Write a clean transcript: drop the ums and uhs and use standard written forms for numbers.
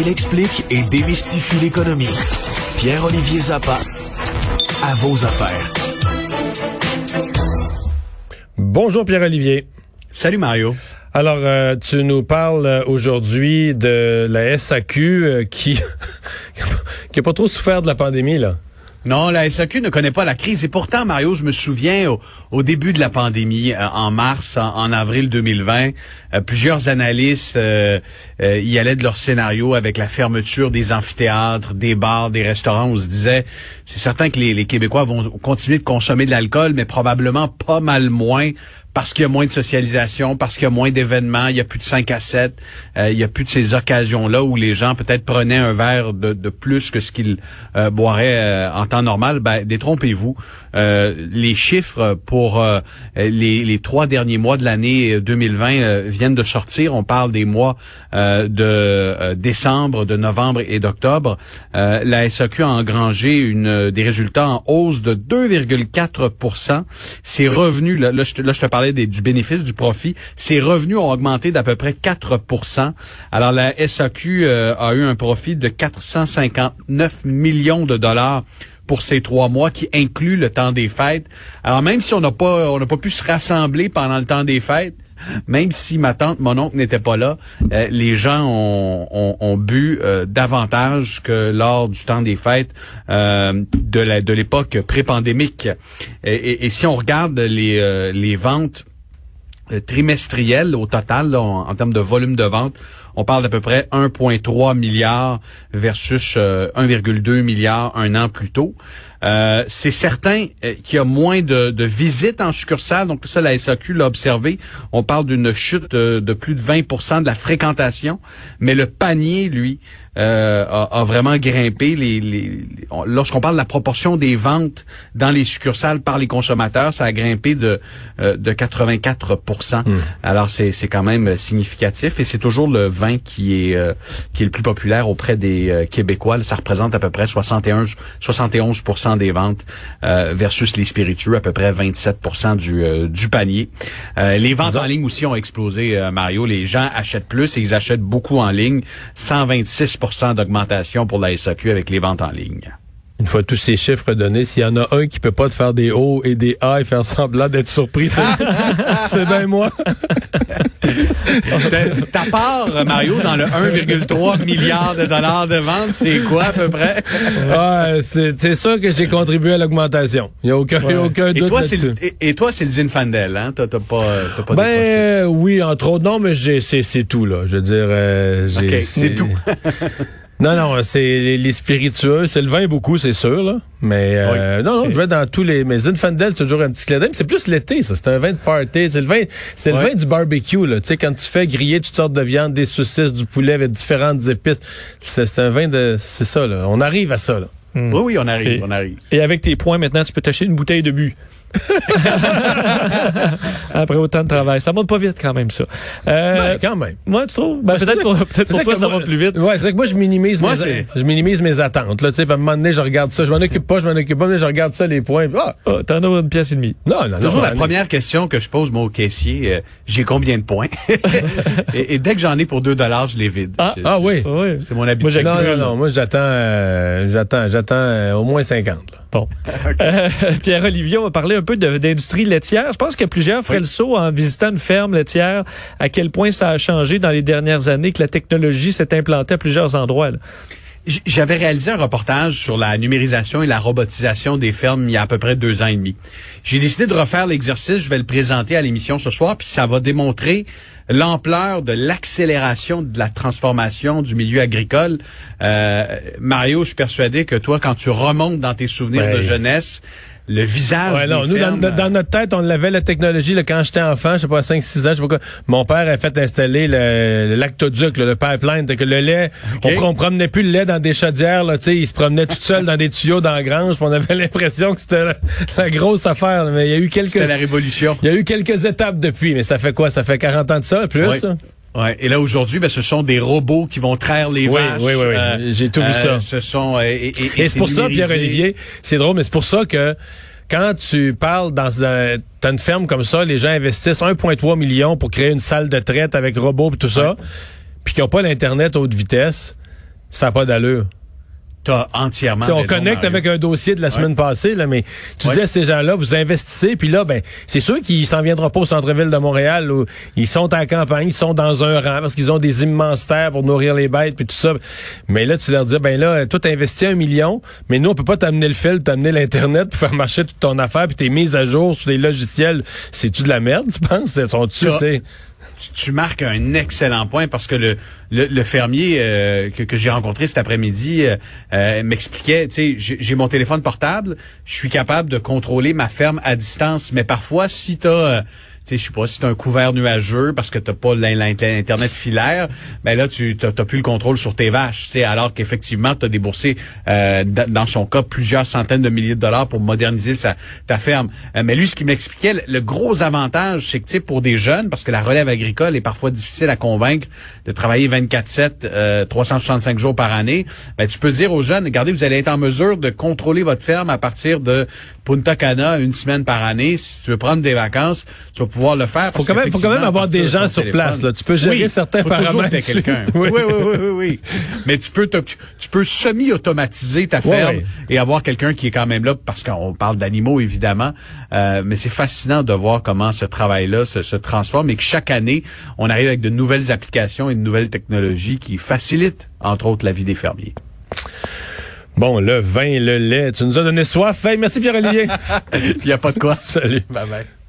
Il explique et démystifie l'économie. Pierre-Olivier Zappa, à vos affaires. Bonjour Pierre-Olivier. Salut Mario. Alors, tu nous parles aujourd'hui de la SAQ qui n'a pas trop souffert de la pandémie, là. Non, la SAQ ne connaît pas la crise. Et pourtant, Mario, je me souviens, au début de la pandémie, en mars, en avril 2020, plusieurs analystes y allaient de leur scénario avec la fermeture des amphithéâtres, des bars, des restaurants. On se disait, c'est certain que les Québécois vont continuer de consommer de l'alcool, mais probablement pas mal moins, parce qu'il y a moins de socialisation, parce qu'il y a moins d'événements, il y a plus de 5 à 7, il y a plus de ces occasions-là où les gens peut-être prenaient un verre de plus que ce qu'ils boiraient en temps normal. Ben, détrompez-vous. Les chiffres pour les 3 derniers mois de l'année 2020 viennent de sortir. On parle des mois de décembre, de novembre et d'octobre. La SAQ a engrangé des résultats en hausse de 2,4%. Ses revenus, là je te parle du bénéfice, du profit. Ses revenus ont augmenté d'à peu près 4%. Alors, la SAQ a eu un profit de 459 millions de dollars pour ces 3 mois qui inclut le temps des fêtes. Alors, même si on n'a pas pu se rassembler pendant le temps des fêtes, même si ma tante, mon oncle n'était pas là, les gens ont bu davantage que lors du temps des fêtes de l'époque pré-pandémique. Et si on regarde les ventes trimestrielles au total, là, en termes de volume de vente, on parle d'à peu près 1,3 milliard versus 1,2 milliard un an plus tôt. C'est certain qu'il y a moins de visites en succursale. Donc ça, la SAQ l'a observé. On parle d'une chute de plus de 20% de la fréquentation. Mais le panier, lui, a vraiment grimpé. Lorsqu'on parle de la proportion des ventes dans les succursales par les consommateurs, ça a grimpé de 84%. Alors c'est quand même significatif. Et c'est toujours le vin qui est le plus populaire auprès des Québécois. Ça représente à peu près 71% des ventes versus les spiritueux, à peu près 27% du panier. Les ventes en ligne aussi ont explosé, Mario. Les gens achètent plus et ils achètent beaucoup en ligne. 126% d'augmentation pour la SAQ avec les ventes en ligne. Une fois tous ces chiffres donnés, s'il y en a un qui peut pas te faire des hauts et des A et faire semblant d'être surpris, c'est bien moi. Ta part, Mario, dans le 1,3 milliard de dollars de ventes, c'est quoi à peu près? C'est sûr que j'ai contribué à l'augmentation. Il n'y a aucun doute là-dessus. Et toi, c'est le Zinfandel, hein? T'as pas décroché. Oui, entre autres, non, mais c'est tout, là. Je veux dire, OK, c'est tout. Non, c'est les spiritueux, c'est le vin beaucoup, c'est sûr, là. Mais non, je vais dans tous les... Mais Zinfandel, c'est toujours un petit clédem. C'est plus l'été, ça. C'est un vin de party. C'est le vin du barbecue, là. Tu sais, quand tu fais griller toutes sortes de viandes, des saucisses, du poulet avec différentes épices, c'est un vin de... C'est ça, là. On arrive à ça, là. Mm. Oui, on arrive. Et avec tes points, maintenant, tu peux t'acheter une bouteille de but. Après autant de travail. Ça monte pas vite, quand même, ça. Quand même. Moi, tu trouves? Ben, peut-être pour toi, ça va plus vite. Ouais, c'est vrai que moi, je minimise mes attentes, là. Tu sais, à un moment donné, je regarde ça. Je m'en occupe pas, mais je regarde ça, les points. T'en as une pièce et demie. Non. Toujours la première question que je pose, moi, au caissier, j'ai combien de points? et dès que j'en ai pour $2, je les vide. Ah oui. C'est mon habitude. Moi, j'attends au moins 50, là. Bon. Okay. Pierre-Olivier, on va parler un peu d'industrie laitière. Je pense que plusieurs feraient le saut en visitant une ferme laitière. À quel point ça a changé dans les dernières années que la technologie s'est implantée à plusieurs endroits, là. J'avais réalisé un reportage sur la numérisation et la robotisation des fermes il y a à peu près 2 ans et demi. J'ai décidé de refaire l'exercice. Je vais le présenter à l'émission ce soir, puis ça va démontrer l'ampleur de l'accélération de la transformation du milieu agricole. Mario, je suis persuadé que toi, quand tu remontes dans tes souvenirs de jeunesse, le visage des fermes... Dans notre tête, on l'avait, la technologie, là, quand j'étais enfant, je sais pas, 5-6 ans, je sais pas quoi, mon père a fait installer l'actoduc, le pipeline, que le lait, on promenait plus le lait dans des chaudières, là, tu sais, il se promenait tout seul dans des tuyaux dans la grange, on avait l'impression que c'était la grosse affaire, mais il y a eu quelques... C'était la révolution. Il y a eu quelques étapes depuis, mais ça fait quoi? Ça fait 40 ans de ça, plus? Oui. Ouais, et là aujourd'hui, ce sont des robots qui vont traire les vaches. Oui. J'ai tout vu ça. Ce sont et c'est pour ça, Pierre-Olivier, c'est drôle, mais c'est pour ça que quand tu parles dans t'as une ferme comme ça, les gens investissent 1,3 million pour créer une salle de traite avec robots et tout ça, puis qui n'ont pas l'internet haute vitesse, ça n'a pas d'allure. T'as entièrement raison, on connecte avec un dossier de la semaine passée, là, mais tu dis à ces gens-là, vous investissez, puis là, ben, c'est sûr qu'ils s'en viendront pas au centre-ville de Montréal, où ils sont à la campagne, ils sont dans un rang, parce qu'ils ont des immenses terres pour nourrir les bêtes, puis tout ça. Mais là, tu leur dis, ben là, toi, t'as investi 1 million, mais nous, on peut pas t'amener le fil, t'amener l'Internet, puis faire marcher toute ton affaire, puis tes mises à jour sur des logiciels. C'est-tu de la merde, tu penses? Tu marques un excellent point, parce que le fermier que j'ai rencontré cet après-midi m'expliquait, tu sais, j'ai mon téléphone portable, je suis capable de contrôler ma ferme à distance, mais parfois, si t'as... je sais pas, si t'as un couvert nuageux parce que t'as pas l'internet filaire, ben là tu t'as plus le contrôle sur tes vaches, tu sais, alors qu'effectivement t'as déboursé dans son cas plusieurs centaines de milliers de dollars pour moderniser ta ferme. Mais lui, ce qu'il m'expliquait, le gros avantage, c'est que, tu sais, pour des jeunes, parce que la relève agricole est parfois difficile à convaincre de travailler 24/7, 365 jours par année, ben tu peux dire aux jeunes, regardez, vous allez être en mesure de contrôler votre ferme à partir de Punta Cana une semaine par année. Si tu veux prendre des vacances, tu vas pouvoir le faire. Faut quand même avoir des gens sur place, là. Tu peux gérer certains paramètres. Oui. Mais tu peux semi-automatiser ta ferme et avoir quelqu'un qui est quand même là, parce qu'on parle d'animaux, évidemment. Mais c'est fascinant de voir comment ce travail-là se transforme, et que chaque année, on arrive avec de nouvelles applications et de nouvelles technologies qui facilitent, entre autres, la vie des fermiers. Bon, le vin, le lait, tu nous as donné soif. Hey, merci Pierre-Olivier. Il n'y a pas de quoi. Salut. Bye bye.